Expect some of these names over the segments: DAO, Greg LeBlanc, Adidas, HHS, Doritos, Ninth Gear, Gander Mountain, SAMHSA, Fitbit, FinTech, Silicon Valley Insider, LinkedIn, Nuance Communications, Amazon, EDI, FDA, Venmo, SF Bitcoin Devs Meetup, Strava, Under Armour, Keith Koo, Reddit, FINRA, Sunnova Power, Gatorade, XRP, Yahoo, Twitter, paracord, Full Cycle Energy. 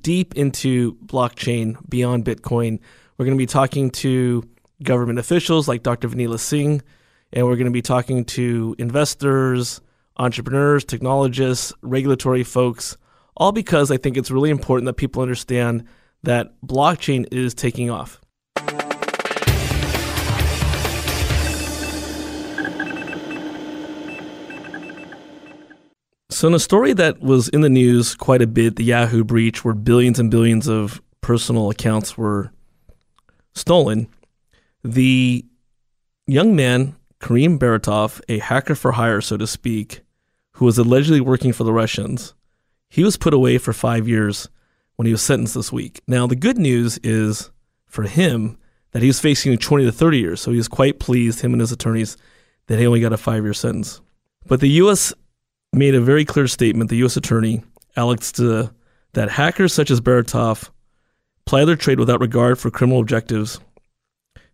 deep into blockchain beyond Bitcoin. We're going to be talking to government officials like Dr. Vanila Singh, and we're going to be talking to investors, entrepreneurs, technologists, regulatory folks, all because I think it's really important that people understand that blockchain is taking off. So in a story that was in the news quite a bit, the Yahoo breach, where billions and billions of personal accounts were stolen, the young man, Karim Baratov, a hacker for hire, so to speak, who was allegedly working for the Russians, he was put away for 5 years when he was sentenced this week. Now, the good news is for him that he was facing 20 to 30 years. So he was quite pleased, him and his attorneys, that he only got a 5-year sentence. But the U.S. made a very clear statement, the U.S. attorney, Alex De, that hackers such as Baratov ply their trade without regard for criminal objectives.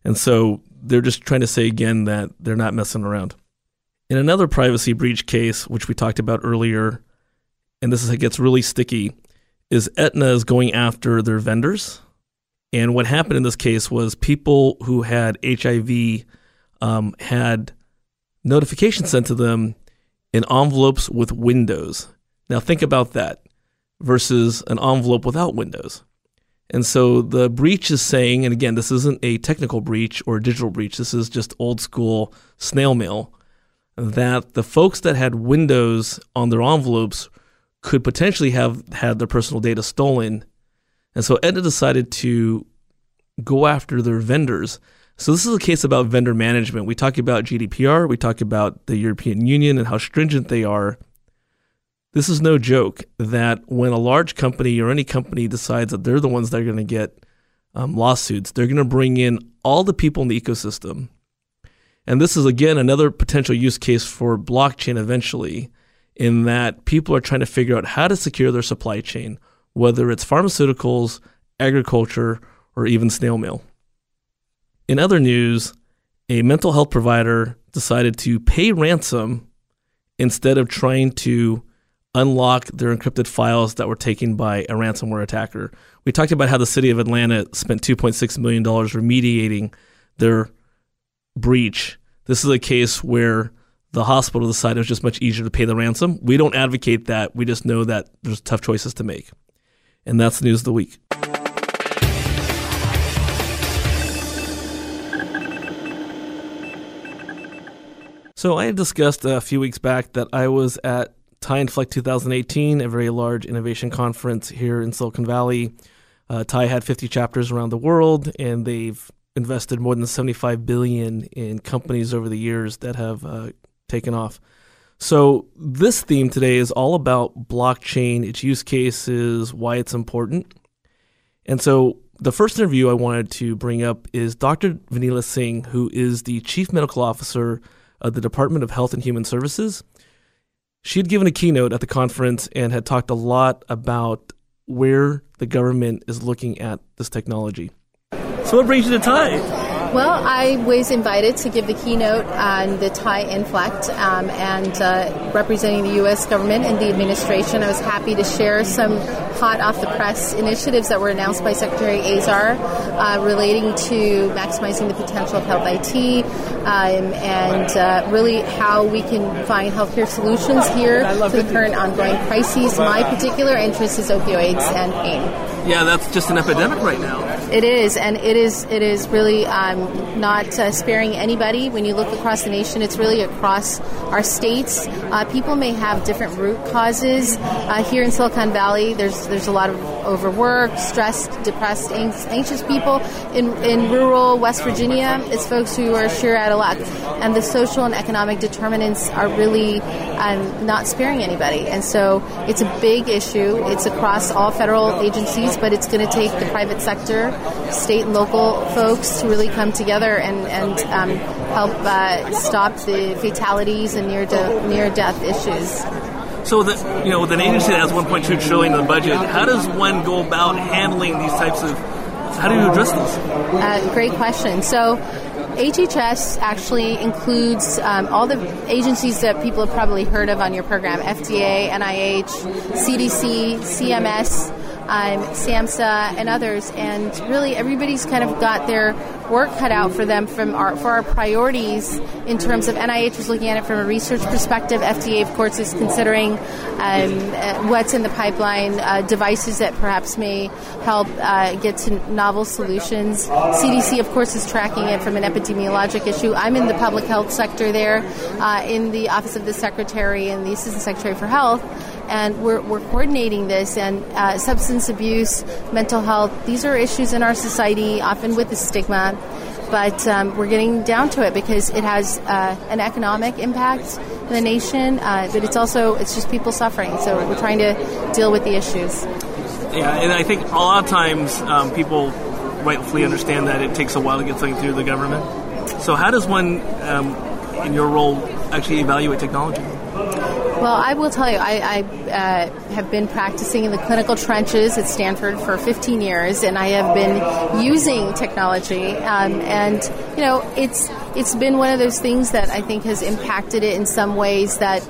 And so they're just trying to say again that they're not messing around. In another privacy breach case, which we talked about earlier, and this is, it gets really sticky, is Aetna is going after their vendors. And what happened in this case was people who had HIV had notifications sent to them in envelopes with windows. Now think about that versus an envelope without windows. And so the breach is saying, and again, this isn't a technical breach or a digital breach, this is just old school snail mail, that the folks that had windows on their envelopes could potentially have had their personal data stolen. And so Aetna decided to go after their vendors. So this is a case about vendor management. We talk about GDPR, we talk about the European Union and how stringent they are. This is no joke that when a large company or any company decides that they're the ones that are going to get lawsuits, they're going to bring in all the people in the ecosystem. And this is, again, another potential use case for blockchain eventually, in that people are trying to figure out how to secure their supply chain, whether it's pharmaceuticals, agriculture, or even snail mail. In other news, a mental health provider decided to pay ransom instead of trying to unlock their encrypted files that were taken by a ransomware attacker. We talked about how the city of Atlanta spent $2.6 million remediating their breach. This is a case where the hospital decided it was just much easier to pay the ransom. We don't advocate that. We just know that there's tough choices to make. And that's the news of the week. So I had discussed a few weeks back that I was at TiE and Fleck 2018, a very large innovation conference here in Silicon Valley. TiE had 50 chapters around the world, and they've invested more than $75 billion in companies over the years that have taken off. So this theme today is all about blockchain, its use cases, why it's important. And so the first interview I wanted to bring up is Dr. Vanila Singh, who is the Chief Medical Officer of the Department of Health and Human Services. She had given a keynote at the conference and had talked a lot about where the government is looking at this technology. So what brings you to TiE? Well, I was invited to give the keynote on the TiE and Fleck and representing the U.S. government and the administration. I was happy to share some hot off the press initiatives that were announced by Secretary Azar relating to maximizing the potential of health IT and really how we can find healthcare solutions here to the current ongoing crises. My particular interest is opioids and pain. Yeah, that's just an epidemic right now. It is, and it is really not sparing anybody. When you look across the nation, it's really across our states. People may have different root causes. Here in Silicon Valley, there's a lot of overworked, stressed, depressed, anxious people. In rural West Virginia, it's folks who are sheer out of luck. And the social and economic determinants are really not sparing anybody. And so it's a big issue. It's across all federal agencies, but it's going to take the private sector, state and local folks to really come together and help stop the fatalities and near-death issues. So, with an agency that has $1.2 trillion in the budget, how does one go about handling these types of? How do you address these? Great question. So, HHS actually includes all the agencies that people have probably heard of on your program: FDA, NIH, CDC, CMS, SAMHSA, and others. And really, everybody's kind of got their work cut out for them for our priorities in terms of NIH is looking at it from a research perspective. FDA, of course, is considering what's in the pipeline, devices that perhaps may help get to novel solutions. CDC, of course, is tracking it from an epidemiologic issue. I'm in the public health sector there, in the Office of the Secretary and the Assistant Secretary for Health. And we're coordinating this, and substance abuse, mental health, these are issues in our society, often with the stigma, but we're getting down to it because it has an economic impact in the nation, but it's just people suffering, so we're trying to deal with the issues. Yeah, and I think a lot of times people rightfully understand that it takes a while to get something through the government. So how does one, in your role, actually evaluate technology? Well, I will tell you, I have been practicing in the clinical trenches at Stanford for 15 years, and I have been using technology. It's been one of those things that I think has impacted it in some ways that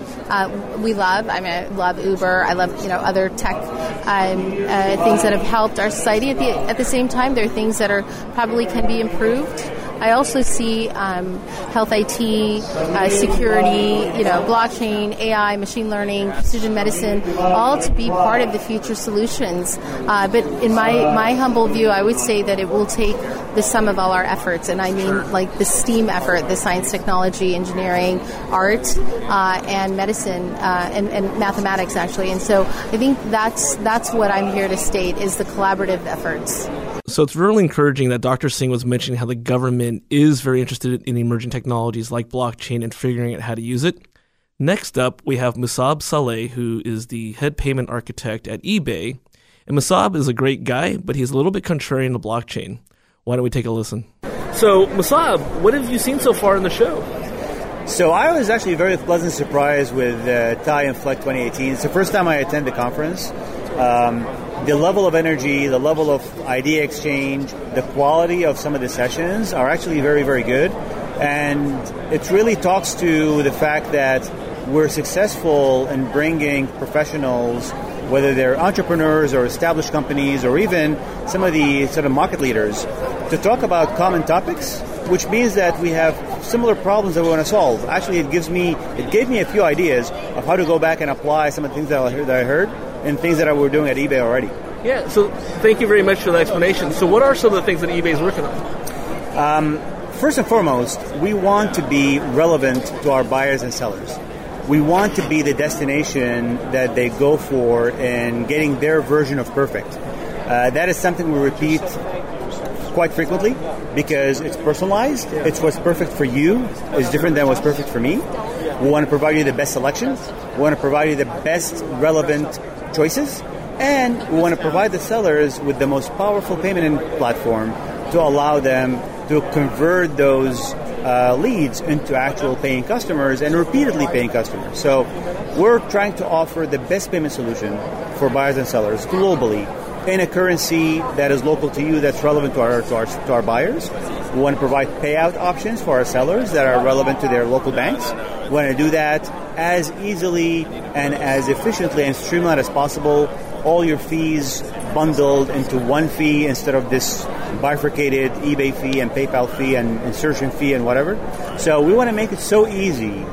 we love. I mean, I love Uber. I love other tech things that have helped our society. At the same time, there are things that are probably can be improved. I also see health IT, security, blockchain, AI, machine learning, precision medicine, all to be part of the future solutions. But in my humble view, I would say that it will take the sum of all our efforts, and I mean like the STEAM effort, the science, technology, engineering, art, and medicine, and mathematics, actually. And so I think that's what I'm here to state is the collaborative efforts. So it's really encouraging that Dr. Singh was mentioning how the government is very interested in emerging technologies like blockchain and figuring out how to use it. Next up, we have Musab Saleh, who is the head payment architect at eBay. And Musab is a great guy, but he's a little bit contrarian to blockchain. Why don't we take a listen? So, Musab, what have you seen so far in the show? So I was actually very pleasant surprised with TiE and Fleck 2018. It's the first time I attend the conference. The level of energy, the level of idea exchange, the quality of some of the sessions are actually very, very good. And it really talks to the fact that we're successful in bringing professionals, whether they're entrepreneurs or established companies or even some of the sort of market leaders, to talk about common topics, which means that we have similar problems that we want to solve. Actually, it gave me a few ideas of how to go back and apply some of the things that I heard and things that we were doing at eBay already. Yeah, so thank you very much for the explanation. So what are some of the things that eBay is working on? First and foremost, we want to be relevant to our buyers and sellers. We want to be the destination that they go for in getting their version of perfect. That is something we repeat quite frequently because it's personalized. It's what's perfect for you is different than what's perfect for me. We want to provide you the best selection. We want to provide you the best relevant choices, and we want to provide the sellers with the most powerful payment platform to allow them to convert those leads into actual paying customers and repeatedly paying customers. So we're trying to offer the best payment solution for buyers and sellers globally in a currency that is local to you, that's relevant to our buyers. We want to provide payout options for our sellers that are relevant to their local banks. We want to do that as easily and as efficiently and streamlined as possible, all your fees bundled into one fee instead of this bifurcated eBay fee and PayPal fee and insertion fee and whatever. So we want to make it so easy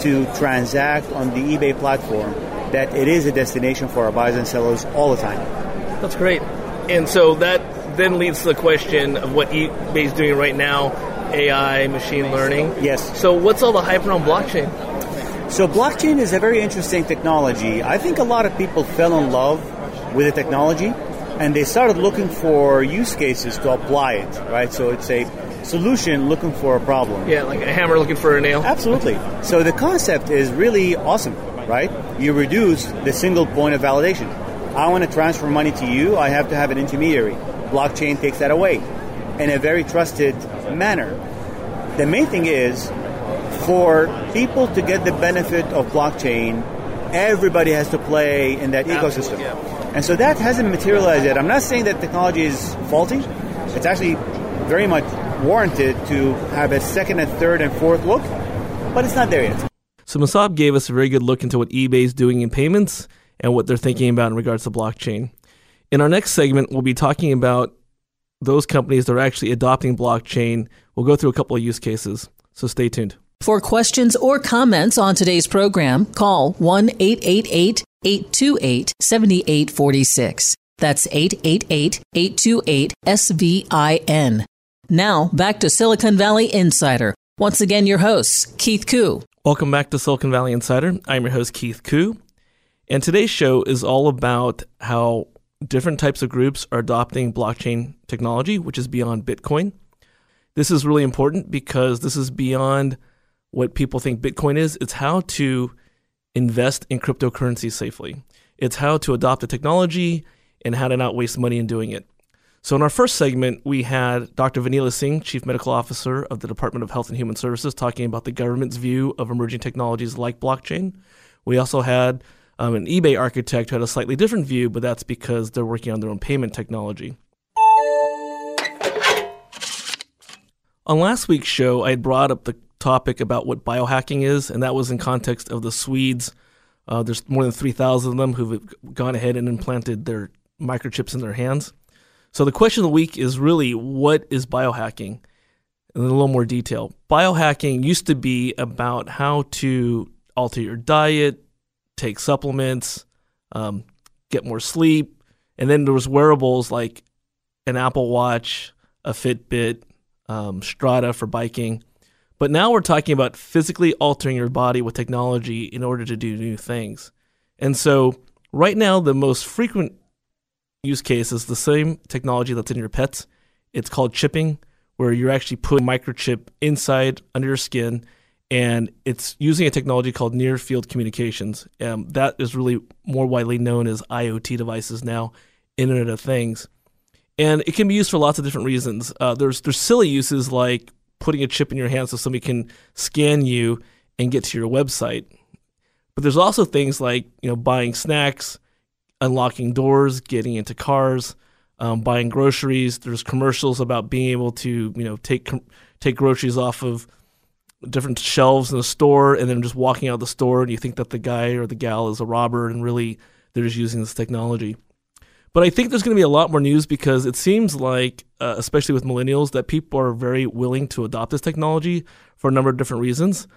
to transact on the eBay platform that it is a destination for our buyers and sellers all the time. That's great. And so that then leads to the question of what eBay is doing right now, AI, machine learning. Yes. So what's all the hype around blockchain? So blockchain is a very interesting technology. I think a lot of people fell in love with the technology. and they started looking for use cases to apply it, right? So it's a solution looking for a problem. Yeah, like a hammer looking for a nail. Absolutely. So the concept is really awesome, right? You reduce the single point of validation. I want to transfer money to you, I have to have an intermediary. Blockchain takes that away in a very trusted manner. The main thing is, for people to get the benefit of blockchain, everybody has to play in that ecosystem. Yeah. And so that hasn't materialized yet. I'm not saying that technology is faulty. It's actually very much warranted to have a second and third and fourth look, but it's not there yet. So Musab gave us a very good look into what eBay is doing in payments and what they're thinking about in regards to blockchain. In our next segment, we'll be talking about those companies that are actually adopting blockchain. We'll go through a couple of use cases, so stay tuned. For questions or comments on today's program, call 1-888-828-7846. That's 888-828-SVIN. Now, back to Silicon Valley Insider. Once again, your host, Keith Koo. Welcome back to Silicon Valley Insider. I'm your host, Keith Koo. And today's show is all about how different types of groups are adopting blockchain technology, which is beyond Bitcoin. This is really important because this is beyond what people think Bitcoin is. It's how to invest in cryptocurrency safely. It's how to adopt the technology and how to not waste money in doing it. So in our first segment, we had Dr. Vanila Singh, Chief Medical Officer of the Department of Health and Human Services, talking about the government's view of emerging technologies like blockchain. We also had an eBay architect who had a slightly different view, but that's because they're working on their own payment technology. On last week's show, I had brought up the topic about what biohacking is, and that was in context of the Swedes. There's more than 3,000 of them who've gone ahead and implanted their microchips in their hands. So the question of the week is really, what is biohacking? And in a little more detail. Biohacking used to be about how to alter your diet, take supplements, get more sleep. And then there was wearables like an Apple Watch, a Fitbit, Strava for biking. But now we're talking about physically altering your body with technology in order to do new things. And so right now, the most frequent use case is the same technology that's in your pets. It's called chipping, where you're actually putting a microchip inside under your skin, and it's using a technology called near-field communications. That is really more widely known as IoT devices now, Internet of Things. And it can be used for lots of different reasons. There's silly uses like putting a chip in your hand so somebody can scan you and get to your website. But there's also things like, buying snacks, unlocking doors, getting into cars, buying groceries. There's commercials about being able to, take groceries off of different shelves in a store and then just walking out the store, and you think that the guy or the gal is a robber, and really they're just using this technology. But I think there's going to be a lot more news because it seems like, especially with millennials, that people are very willing to adopt this technology for a number of different reasons.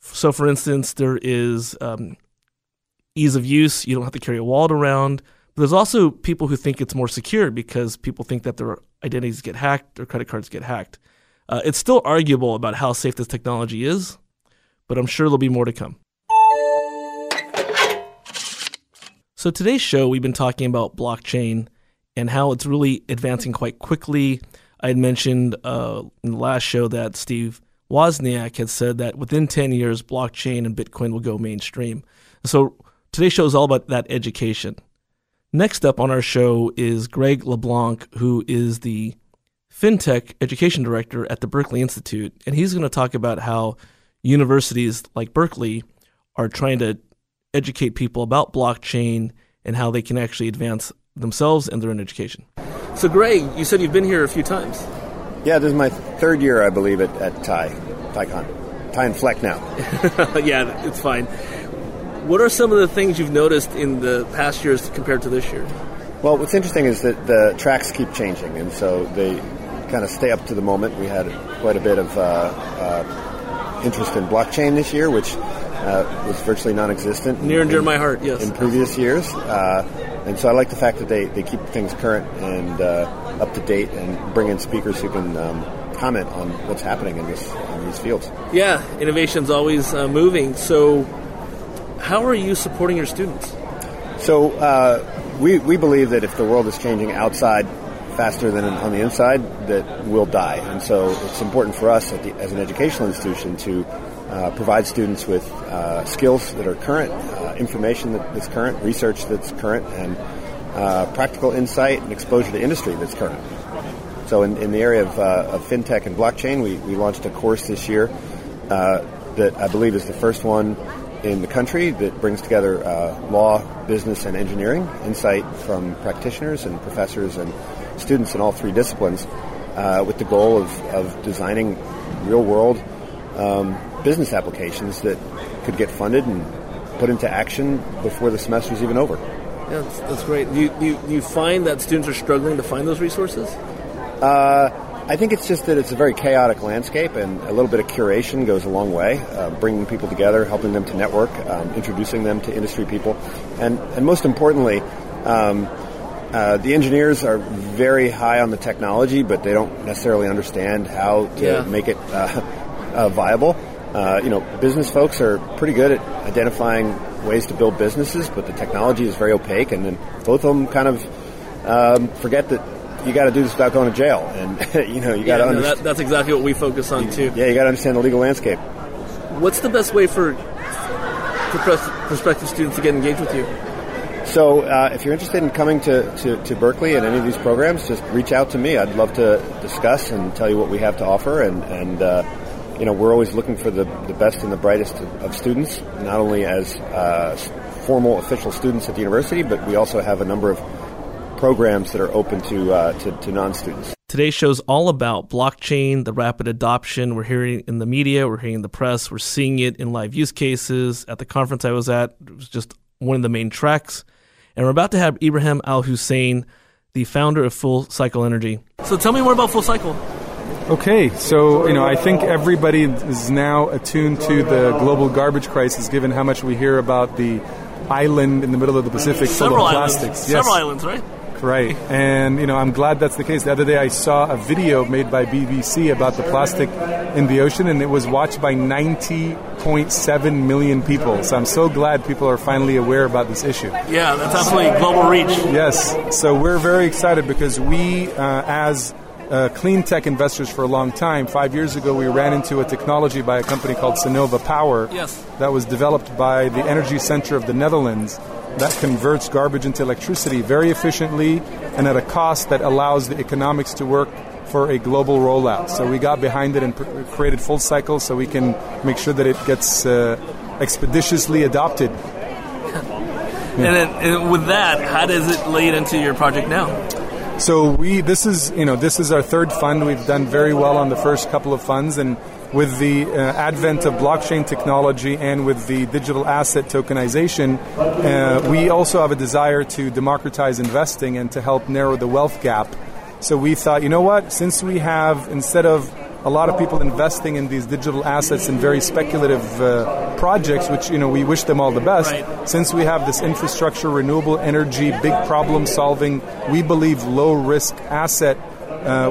So, for instance, there is ease of use. You don't have to carry a wallet around. But there's also people who think it's more secure because people think that their identities get hacked, their credit cards get hacked. It's still arguable about how safe this technology is, but I'm sure there'll be more to come. So today's show, we've been talking about blockchain and how it's really advancing quite quickly. I had mentioned in the last show that Steve Wozniak had said that within 10 years, blockchain and Bitcoin will go mainstream. So today's show is all about that education. Next up on our show is Greg LeBlanc, who is the FinTech Education Director at the Berkeley Institute, and he's going to talk about how universities like Berkeley are trying to educate people about blockchain and how they can actually advance themselves and their own education. So, Greg, you said you've been here a few times. Yeah, this is my third year, I believe, at TiE and Fleck now. Yeah, it's fine. What are some of the things you've noticed in the past years compared to this year? Well, what's interesting is that the tracks keep changing, and so they kind of stay up to the moment. We had quite a bit of interest in blockchain this year, which was virtually non-existent. Near and dear to my heart, yes. In previous years. And so I like the fact that they keep things current and up to date and bring in speakers who can comment on what's happening in these fields. Yeah, innovation's always moving. So how are you supporting your students? So we believe that if the world is changing outside faster than on the inside, that we'll die. And so it's important for us as an educational institution to provide students with skills that are current, information that's current, research that's current, and practical insight and exposure to industry that's current. So in the area of FinTech and blockchain, we launched a course this year that I believe is the first one in the country that brings together law, business, and engineering, insight from practitioners and professors and students in all three disciplines with the goal of designing real-world business applications that could get funded and put into action before the semester's even over. Yeah, that's great. Do you find that students are struggling to find those resources? I think it's just that it's a very chaotic landscape, and a little bit of curation goes a long way, bringing people together, helping them to network, introducing them to industry people. And most importantly, the engineers are very high on the technology, but they don't necessarily understand how to make it viable. Business folks are pretty good at identifying ways to build businesses, but the technology is very opaque, and then both of them kind of forget that you got to do this without going to jail, and you got to understand. That's exactly what we focus on too. Yeah, you got to understand the legal landscape. What's the best way for prospective students to get engaged with you? So if you're interested in coming to Berkeley and any of these programs, just reach out to me. I'd love to discuss and tell you what we have to offer. And we're always looking for the best and the brightest of students, not only as formal official students at the university, but we also have a number of programs that are open to non-students. Today's show's all about blockchain, the rapid adoption. We're hearing in the media, we're hearing in the press, we're seeing it in live use cases. At the conference I was at, it was just one of the main tracks. And we're about to have Ibrahim Al-Hussein, the founder of Full Cycle Energy. So tell me more about Full Cycle. Okay, so, I think everybody is now attuned to the global garbage crisis, given how much we hear about the island in the middle of the Pacific full of plastics. Yes. Several islands, right? Right. And, I'm glad that's the case. The other day I saw a video made by BBC about the plastic in the ocean, and it was watched by 90.7 million people. So I'm so glad people are finally aware about this issue. Yeah, that's absolutely global reach. Yes. So we're very excited because we, as clean tech investors for a long time, 5 years ago we ran into a technology by a company called Sunnova Power that was developed by the Energy Center of the Netherlands that converts garbage into electricity very efficiently and at a cost that allows the economics to work for a global rollout. So we got behind it and created Full Cycle so we can make sure that it gets expeditiously adopted. And with that, how does it lead into your project now? So this is our third fund. We've done very well on the first couple of funds, and with the advent of blockchain technology and with the digital asset tokenization, we also have a desire to democratize investing and to help narrow the wealth gap. So we thought, since we have, instead of a lot of people investing in these digital assets and very speculative projects, which, we wish them all the best, right, since we have this infrastructure, renewable energy, big problem solving, we believe low-risk asset,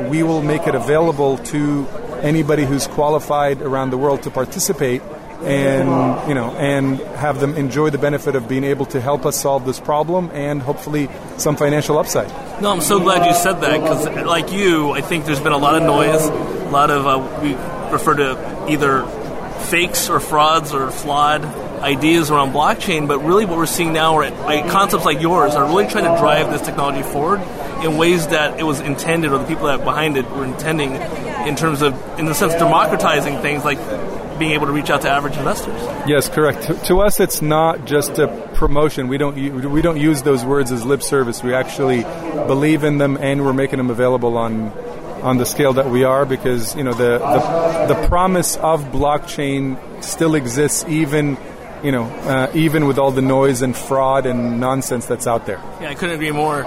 we will make it available to anybody who's qualified around the world to participate and, and have them enjoy the benefit of being able to help us solve this problem and hopefully some financial upside. No, I'm so glad you said that because, like you, I think there's been a lot of noise, a lot of, we refer to either fakes or frauds or flawed ideas around blockchain, but really what we're seeing now are concepts like yours are really trying to drive this technology forward in ways that it was intended, or the people that behind it were intending, in terms of, in the sense, democratizing things like being able to reach out to average investors. Yes, correct. To us, it's not just a promotion. We don't use those words as lip service. We actually believe in them, and we're making them available on the scale that we are, because the promise of blockchain still exists even with all the noise and fraud and nonsense that's out there. Yeah, I couldn't agree more.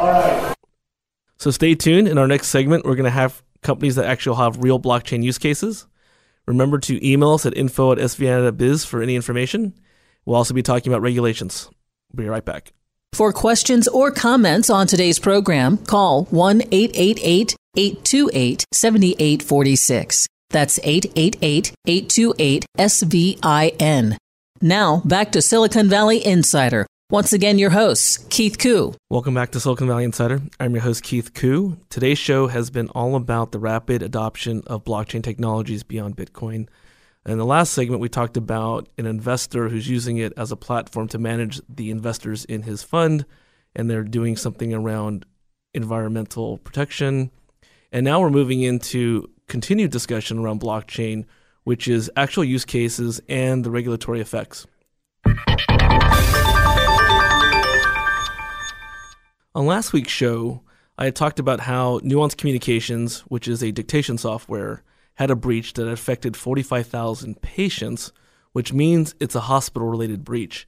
So stay tuned. In our next segment, we're going to have companies that actually have real blockchain use cases. Remember to email us at info@svn.biz for any information. We'll also be talking about regulations. We'll be right back. For questions or comments on today's program, call 1-888-828-7846. That's 888-828-SVIN. Now, back to Silicon Valley Insider Once again, your host, Keith Koo. Welcome back to Silicon Valley Insider. I'm your host, Keith Koo. Today's show has been all about the rapid adoption of blockchain technologies beyond Bitcoin. In the last segment, we talked about an investor who's using it as a platform to manage the investors in his fund, and they're doing something around environmental protection. And now we're moving into continued discussion around blockchain, which is actual use cases and the regulatory effects. On last week's show, I had talked about how Nuance Communications, which is a dictation software, had a breach that affected 45,000 patients, which means it's a hospital-related breach.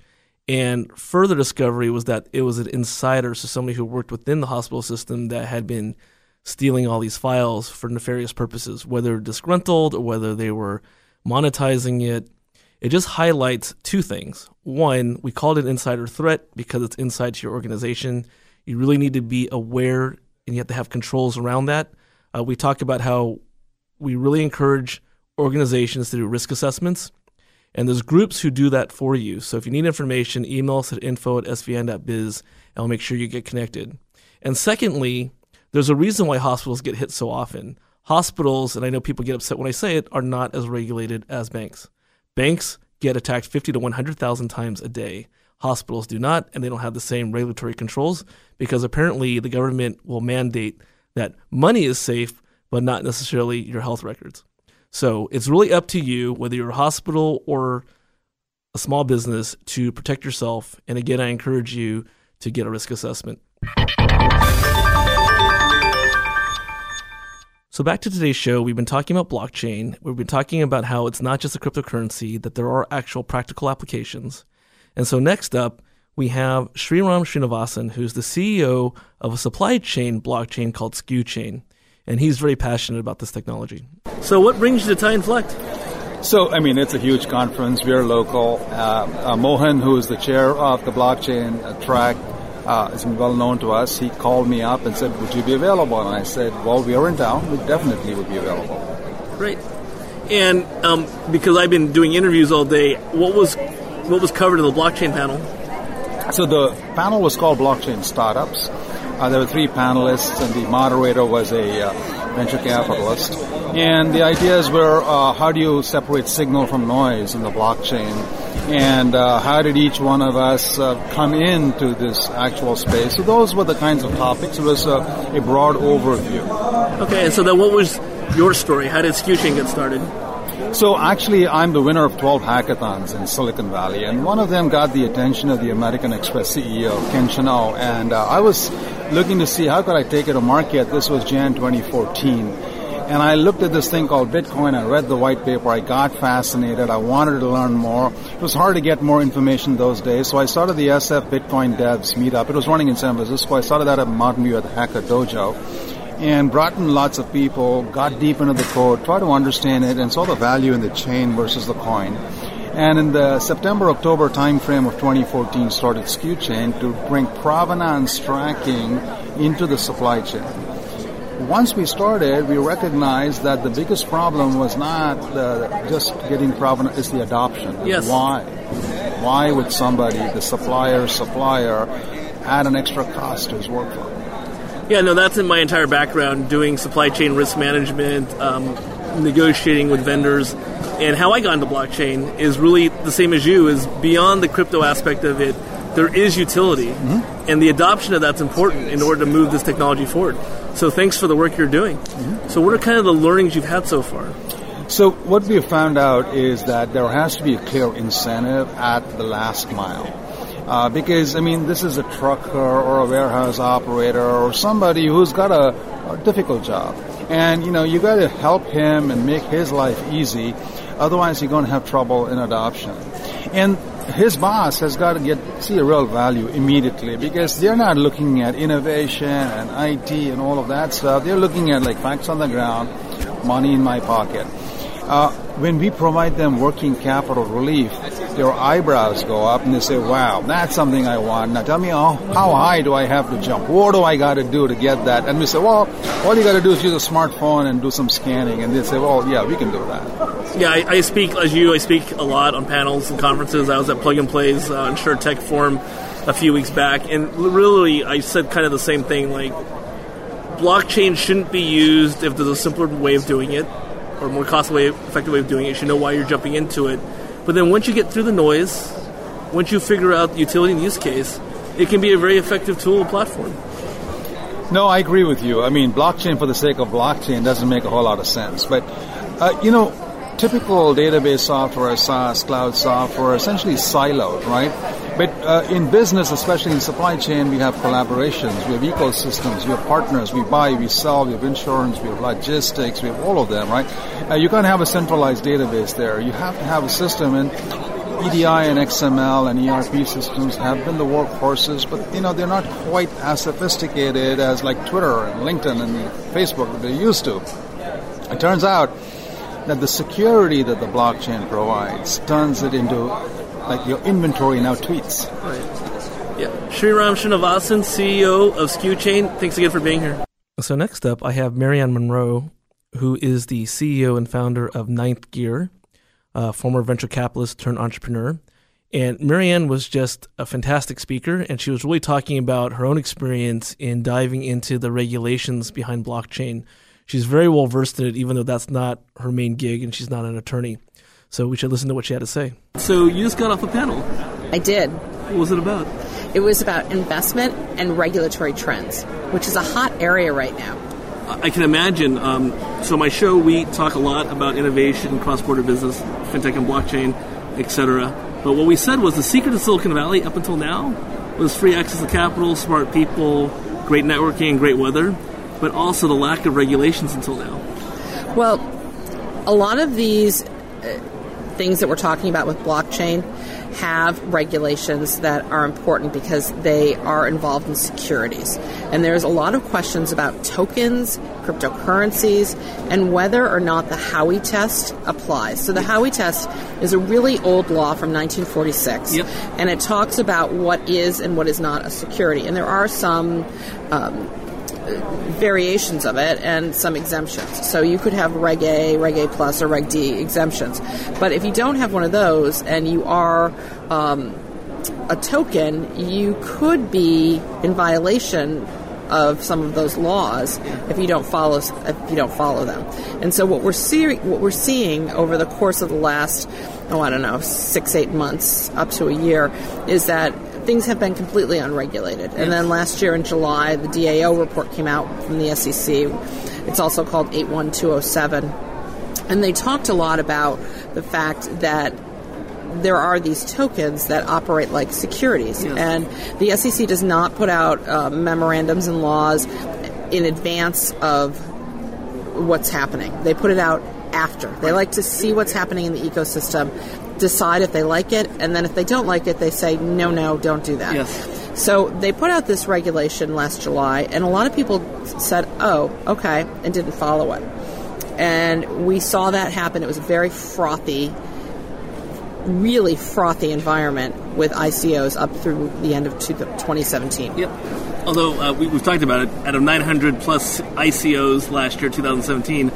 And further discovery was that it was an insider, so somebody who worked within the hospital system that had been stealing all these files for nefarious purposes, whether disgruntled or whether they were monetizing it. It just highlights two things. One, we called it an insider threat because it's inside to your organization. You really need to be aware, and you have to have controls around that. We talk about how we really encourage organizations to do risk assessments, and there's groups who do that for you. So if you need information, email us at info@svn.biz, and I'll make sure you get connected. And secondly, there's a reason why hospitals get hit so often. Hospitals, and I know people get upset when I say it, are not as regulated as banks. Banks get attacked 50 to 100,000 times a day. Hospitals do not, and they don't have the same regulatory controls because apparently the government will mandate that money is safe, but not necessarily your health records. So it's really up to you, whether you're a hospital or a small business, to protect yourself. And again, I encourage you to get a risk assessment. So back to today's show, we've been talking about blockchain. We've been talking about how it's not just a cryptocurrency, that there are actual practical applications. And so next up, we have Sriram Srinivasan, who's the CEO of a supply chain blockchain called SkuChain. And he's very passionate about this technology. So what brings you to TiE and Fleck? So, I mean, it's a huge conference. We're local. Mohan, who is the chair of the blockchain track, is well known to us. He called me up and said, would you be available? And I said, well, we are in town. We definitely would be available. Great. And because I've been doing interviews all day, what was covered in the blockchain panel? So the panel was called Blockchain Startups. There were three panelists, and the moderator was a venture capitalist. And the ideas were, how do you separate signal from noise in the blockchain? And how did each one of us come into this actual space? So those were the kinds of topics. It was a broad overview. Okay, and so then what was your story? How did SkuChain get started? So actually, I'm the winner of 12 hackathons in Silicon Valley, and one of them got the attention of the American Express CEO, Ken Chenault, and I was looking to see how could I take it to market. This was Jan 2014, and I looked at this thing called Bitcoin. I read the white paper. I got fascinated. I wanted to learn more. It was hard to get more information those days, so I started the SF Bitcoin Devs Meetup. It was running in San Francisco. I started that at Mountain View at the Hacker Dojo, and brought in lots of people, got deep into the code, tried to understand it, and saw the value in the chain versus the coin. And in the September-October timeframe of 2014, started SkuChain to bring provenance tracking into the supply chain. Once we started, we recognized that the biggest problem was not just getting provenance, it's the adoption. Yes. Why? Why would somebody, the supplier, add an extra cost to his workflow? Yeah, no, that's in my entire background, doing supply chain risk management, negotiating with vendors. And how I got into blockchain is really the same as you, is beyond the crypto aspect of it, there is utility. Mm-hmm. And the adoption of that's important in order to move this technology forward. So thanks for the work you're doing. Mm-hmm. So what are kind of the learnings you've had so far? So what we have found out is that there has to be a clear incentive at the last mile. Because, I mean, this is a trucker or a warehouse operator or somebody who's got a difficult job. And, you know, you got to help him and make his life easy. Otherwise, you're going to have trouble in adoption. And his boss has got to see a real value immediately, because they're not looking at innovation and IT and all of that stuff. They're looking at, like, facts on the ground, money in my pocket. When we provide them working capital relief, their eyebrows go up and they say, wow, that's something I want. Now tell me, how high do I have to jump? What do I got to do to get that? And we say, well, all you got to do is use a smartphone and do some scanning. And they say, well, yeah, we can do that. Yeah, I speak a lot on panels and conferences. I was at Plug and Play's InsureTech Forum a few weeks back, and really I said kind of the same thing, like, blockchain shouldn't be used if there's a simpler way of doing it, or more cost-effective way of doing it. You should know why you're jumping into it. But then once you get through the noise, once you figure out the utility and use case, it can be a very effective tool and platform. No, I agree with you. I mean, blockchain for the sake of blockchain doesn't make a whole lot of sense. But, you know, typical database software, SaaS, cloud software, essentially siloed, right? But in business, especially in supply chain, we have collaborations, we have ecosystems, we have partners, we buy, we sell, we have insurance, we have logistics, we have all of them, right? You can't have a centralized database there. You have to have a system, and EDI and XML and ERP systems have been the workhorses, but, you know, they're not quite as sophisticated as like Twitter and LinkedIn and Facebook that they're used to. It turns out that the security that the blockchain provides turns it into, like, your inventory now tweets. Right. Yeah. Sriram Srinivasan, CEO of SkuChain, thanks again for being here. So next up, I have Maryanne Morrow, who is the CEO and founder of Ninth Gear, a former venture capitalist turned entrepreneur. And Maryanne was just a fantastic speaker, and she was really talking about her own experience in diving into the regulations behind blockchain. She's very well versed in it, even though that's not her main gig and she's not an attorney. So we should listen to what she had to say. So you just got off a panel. I did. What was it about? It was about investment and regulatory trends, which is a hot area right now. I can imagine. So my show, we talk a lot about innovation, cross-border business, fintech and blockchain, etc. But what we said was the secret of Silicon Valley up until now was free access to capital, smart people, great networking, great weather, but also the lack of regulations until now. Well, a lot of these things that we're talking about with blockchain have regulations that are important because they are involved in securities. And there's a lot of questions about tokens, cryptocurrencies, and whether or not the Howey test applies. So the Howey test is a really old law from 1946, yep, and it talks about what is and what is not a security. And there are some variations of it and some exemptions. So you could have Reg A, Reg A Plus, or Reg D exemptions. But if you don't have one of those and you are a token, you could be in violation of some of those laws if you don't follow them. And so what we're seeing over the course of the last 6-8 months up to a year is that things have been completely unregulated. And then last year in July, the DAO report came out from the SEC. It's also called 81207. And they talked a lot about the fact that there are these tokens that operate like securities. Yes. And the SEC does not put out memorandums and laws in advance of what's happening. They put it out after. They like to see what's happening in the ecosystem, decide if they like it, and then if they don't like it, they say, no, don't do that. Yes. So they put out this regulation last July, and a lot of people said, oh, okay, and didn't follow it. And we saw that happen. It was a very frothy, really frothy environment with ICOs up through the end of 2017. Yep. Although we've talked about it, out of 900-plus ICOs last year, 2017,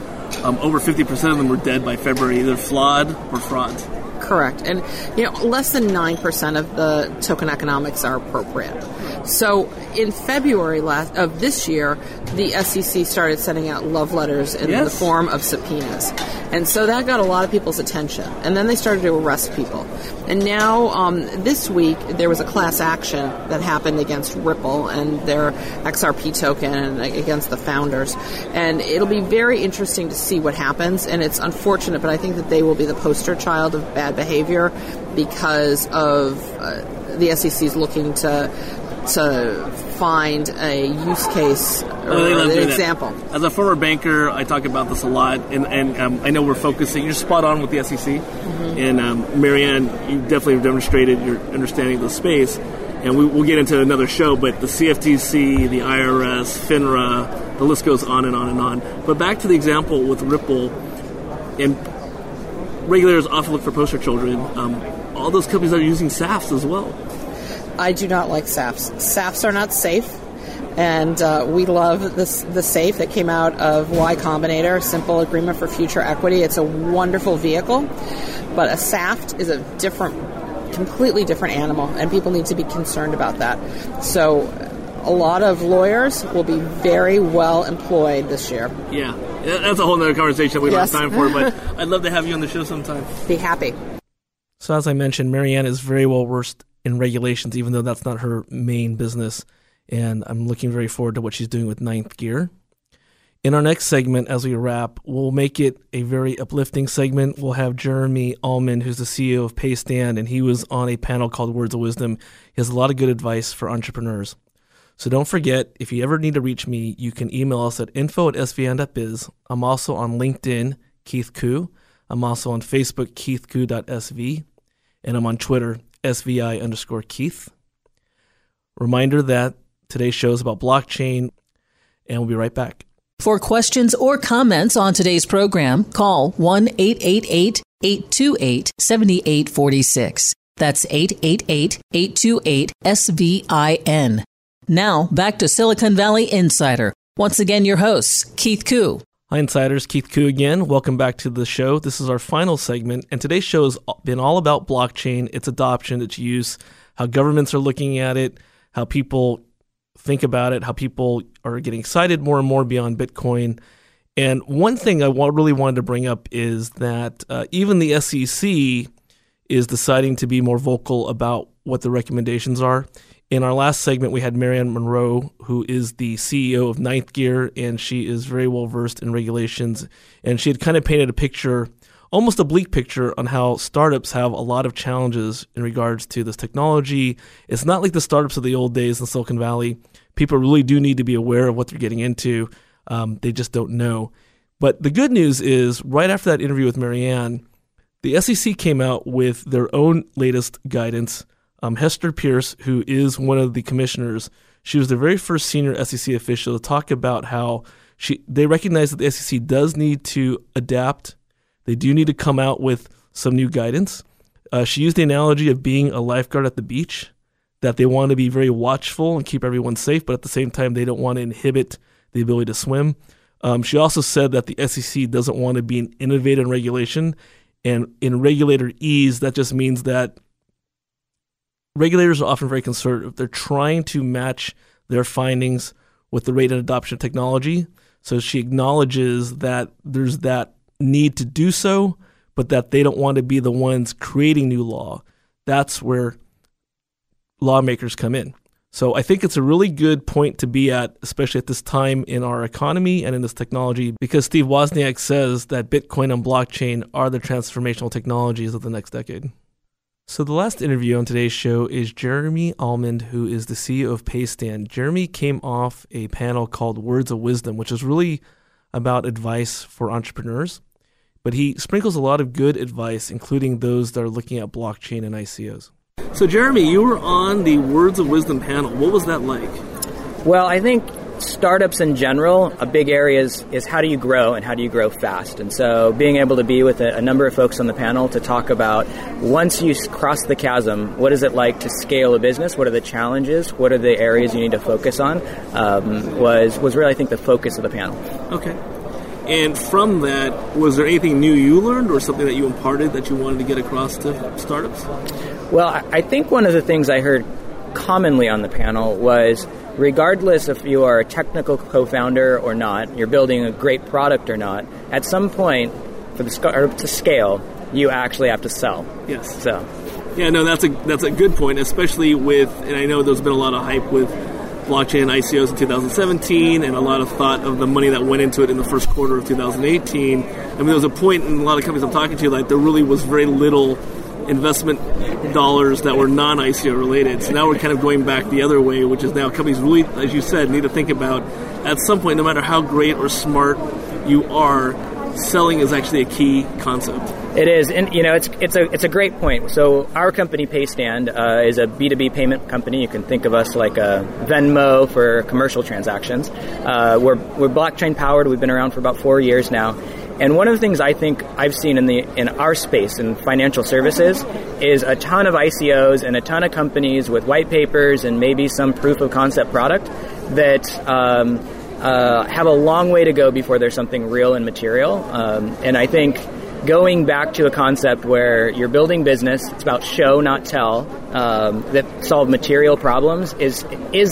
over 50% of them were dead by February, either flawed or fraud. Correct. And, you know, less than 9% of the token economics are appropriate. So in February of this year, the SEC started sending out love letters in the form of subpoenas. And so that got a lot of people's attention. And then they started to arrest people. And now this week, there was a class action that happened against Ripple and their XRP token and against the founders. And it'll be very interesting to see what happens. And it's unfortunate, but I think that they will be the poster child of bad behavior because of the SEC's looking to find a use case or an example. That. As a former banker, I talk about this a lot, and I know we're focusing. You're spot on with the SEC, mm-hmm. And Maryanne, you definitely have demonstrated your understanding of the space, and we'll get into another show, but the CFTC, the IRS, FINRA, the list goes on and on and on. But back to the example with Ripple, and regulators often look for poster children. All those companies are using SAFs as well. I do not like SAFs. SAFs are not safe, and we love the SAFE that came out of Y Combinator, Simple Agreement for Future Equity. It's a wonderful vehicle, but a SAF is a different completely different animal, and people need to be concerned about that. So a lot of lawyers will be very well employed this year. Yeah, that's a whole other conversation we don't have time for, but I'd love to have you on the show sometime. Be happy. So as I mentioned, Maryanne is very well versed in regulations, even though that's not her main business. And I'm looking very forward to what she's doing with Ninth Gear. In our next segment, as we wrap, we'll make it a very uplifting segment. We'll have Jeremy Almond, who's the CEO of Paystand, and he was on a panel called Words of Wisdom. He has a lot of good advice for entrepreneurs. So don't forget, if you ever need to reach me, you can email us at info@svn.biz. I'm also on LinkedIn, Keith Koo. I'm also on Facebook, keithkoo.sv. And I'm on Twitter, svi_Keith. Reminder that today's show is about blockchain, and we'll be right back. For questions or comments on today's program, call 1-888-828-7846. That's 888-828-SVIN. Now, back to Silicon Valley Insider. Once again, your host, Keith Koo. Hi, Insiders. Keith Koo again. Welcome back to the show. This is our final segment, and today's show has been all about blockchain, its adoption, its use, how governments are looking at it, how people think about it, how people are getting excited more and more beyond Bitcoin. And one thing I really wanted to bring up is that even the SEC is deciding to be more vocal about what the recommendations are. In our last segment, we had Maryanne Morrow, who is the CEO of Ninth Gear, and she is very well versed in regulations. And she had kind of painted a picture, almost a bleak picture, on how startups have a lot of challenges in regards to this technology. It's not like the startups of the old days in Silicon Valley. People really do need to be aware of what they're getting into. They just don't know. But the good news is, right after that interview with Maryanne, the SEC came out with their own latest guidance. Hester Pierce, who is one of the commissioners, she was the very first senior SEC official to talk about how they recognize that the SEC does need to adapt. They do need to come out with some new guidance. She used the analogy of being a lifeguard at the beach, that they want to be very watchful and keep everyone safe, but at the same time, they don't want to inhibit the ability to swim. She also said that the SEC doesn't want to be an innovative regulation. And in regulator ease, that just means that regulators are often very conservative. They're trying to match their findings with the rate of adoption of technology. So she acknowledges that there's that need to do so, but that they don't want to be the ones creating new law. That's where lawmakers come in. So I think it's a really good point to be at, especially at this time in our economy and in this technology, because Steve Wozniak says that Bitcoin and blockchain are the transformational technologies of the next decade. So the last interview on today's show is Jeremy Almond, who is the CEO of Paystand. Jeremy came off a panel called Words of Wisdom, which is really about advice for entrepreneurs, but he sprinkles a lot of good advice, including those that are looking at blockchain and ICOs. So, Jeremy, you were on the Words of Wisdom panel. What was that like? Well, I think startups in general, a big area is how do you grow and how do you grow fast? And so being able to be with a number of folks on the panel to talk about once you cross the chasm, what is it like to scale a business? What are the challenges? What are the areas you need to focus on? Was really, I think, the focus of the panel. Okay. And from that, was there anything new you learned or something that you imparted that you wanted to get across to startups? Well, I think one of the things I heard commonly on the panel was regardless if you are a technical co-founder or not, you're building a great product or not, at some point for the startup to scale, you actually have to sell. Yes. So. Yeah, no, that's a good point, especially with, and I know there's been a lot of hype with blockchain and ICOs in 2017 and a lot of thought of the money that went into it in the first quarter of 2018. I mean, there was a point in a lot of companies I'm talking to like there really was very little investment dollars that were non-ICO related. So now we're kind of going back the other way, which is now companies really, as you said, need to think about at some point, no matter how great or smart you are, selling is actually a key concept. It is, and you know, it's a great point. So our company, Paystand, is a B2B payment company. You can think of us like a Venmo for commercial transactions. We're blockchain powered. We've been around for about 4 years now. And one of the things I think I've seen in our space in financial services is a ton of ICOs and a ton of companies with white papers and maybe some proof of concept product that have a long way to go before there's something real and material. And I think going back to a concept where you're building business, it's about show, not tell, that solve material problems is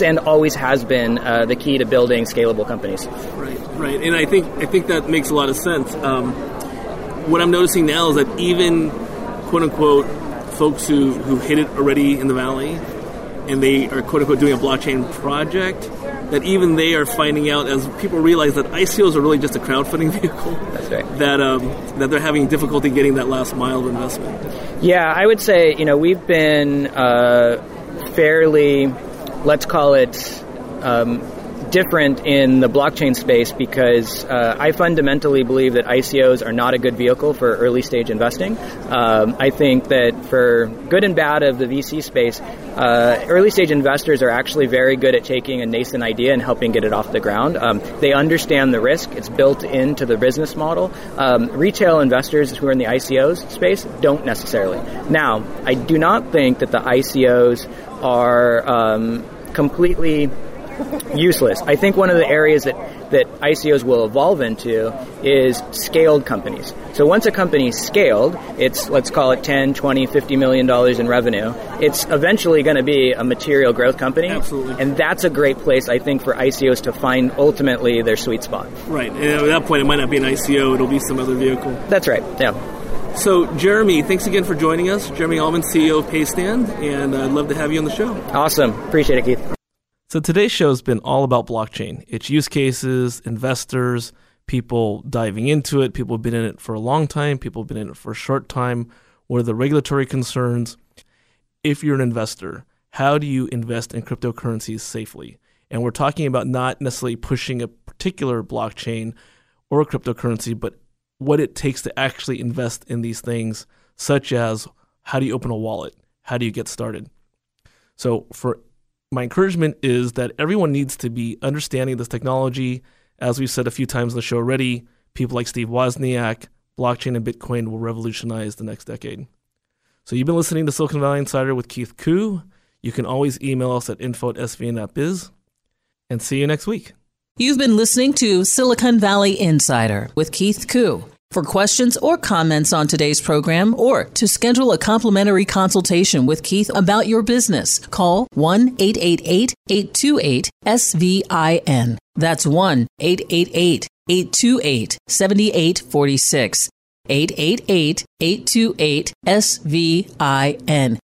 and always has been the key to building scalable companies. Right. And I think that makes a lot of sense. What I'm noticing now is that even, quote-unquote, folks who hit it already in the Valley and they are, quote-unquote, doing a blockchain project, that even they are finding out as people realize that ICOs are really just a crowdfunding vehicle. That's right. That they're having difficulty getting that last mile of investment. Yeah, I would say, we've been fairly, let's call it, different in the blockchain space because I fundamentally believe that ICOs are not a good vehicle for early stage investing. I think that for good and bad of the VC space, early stage investors are actually very good at taking a nascent idea and helping get it off the ground. They understand the risk. It's built into the business model. Retail investors who are in the ICOs space don't necessarily. Now, I do not think that the ICOs are completely useless. I think one of the areas that ICOs will evolve into is scaled companies. So once a company's scaled, it's, let's call it $10, $20, $50 million in revenue, it's eventually going to be a material growth company. Absolutely. And that's a great place, I think, for ICOs to find ultimately their sweet spot. Right. And at that point, it might not be an ICO. It'll be some other vehicle. That's right. Yeah. So, Jeremy, thanks again for joining us. Jeremy Almond, CEO of Paystand, and I'd love to have you on the show. Awesome. Appreciate it, Keith. So today's show has been all about blockchain, its use cases, investors, people diving into it, people have been in it for a long time, people have been in it for a short time, what are the regulatory concerns? If you're an investor, how do you invest in cryptocurrencies safely? And we're talking about not necessarily pushing a particular blockchain or a cryptocurrency, but what it takes to actually invest in these things, such as how do you open a wallet? How do you get started? So my encouragement is that everyone needs to be understanding this technology. As we've said a few times on the show already, people like Steve Wozniak, blockchain and Bitcoin will revolutionize the next decade. So you've been listening to Silicon Valley Insider with Keith Koo. You can always email us at info@svn.biz. And see you next week. You've been listening to Silicon Valley Insider with Keith Koo. For questions or comments on today's program or to schedule a complimentary consultation with Keith about your business, call 1-888-828-SVIN. That's 1-888-828-7846. 888-828-SVIN.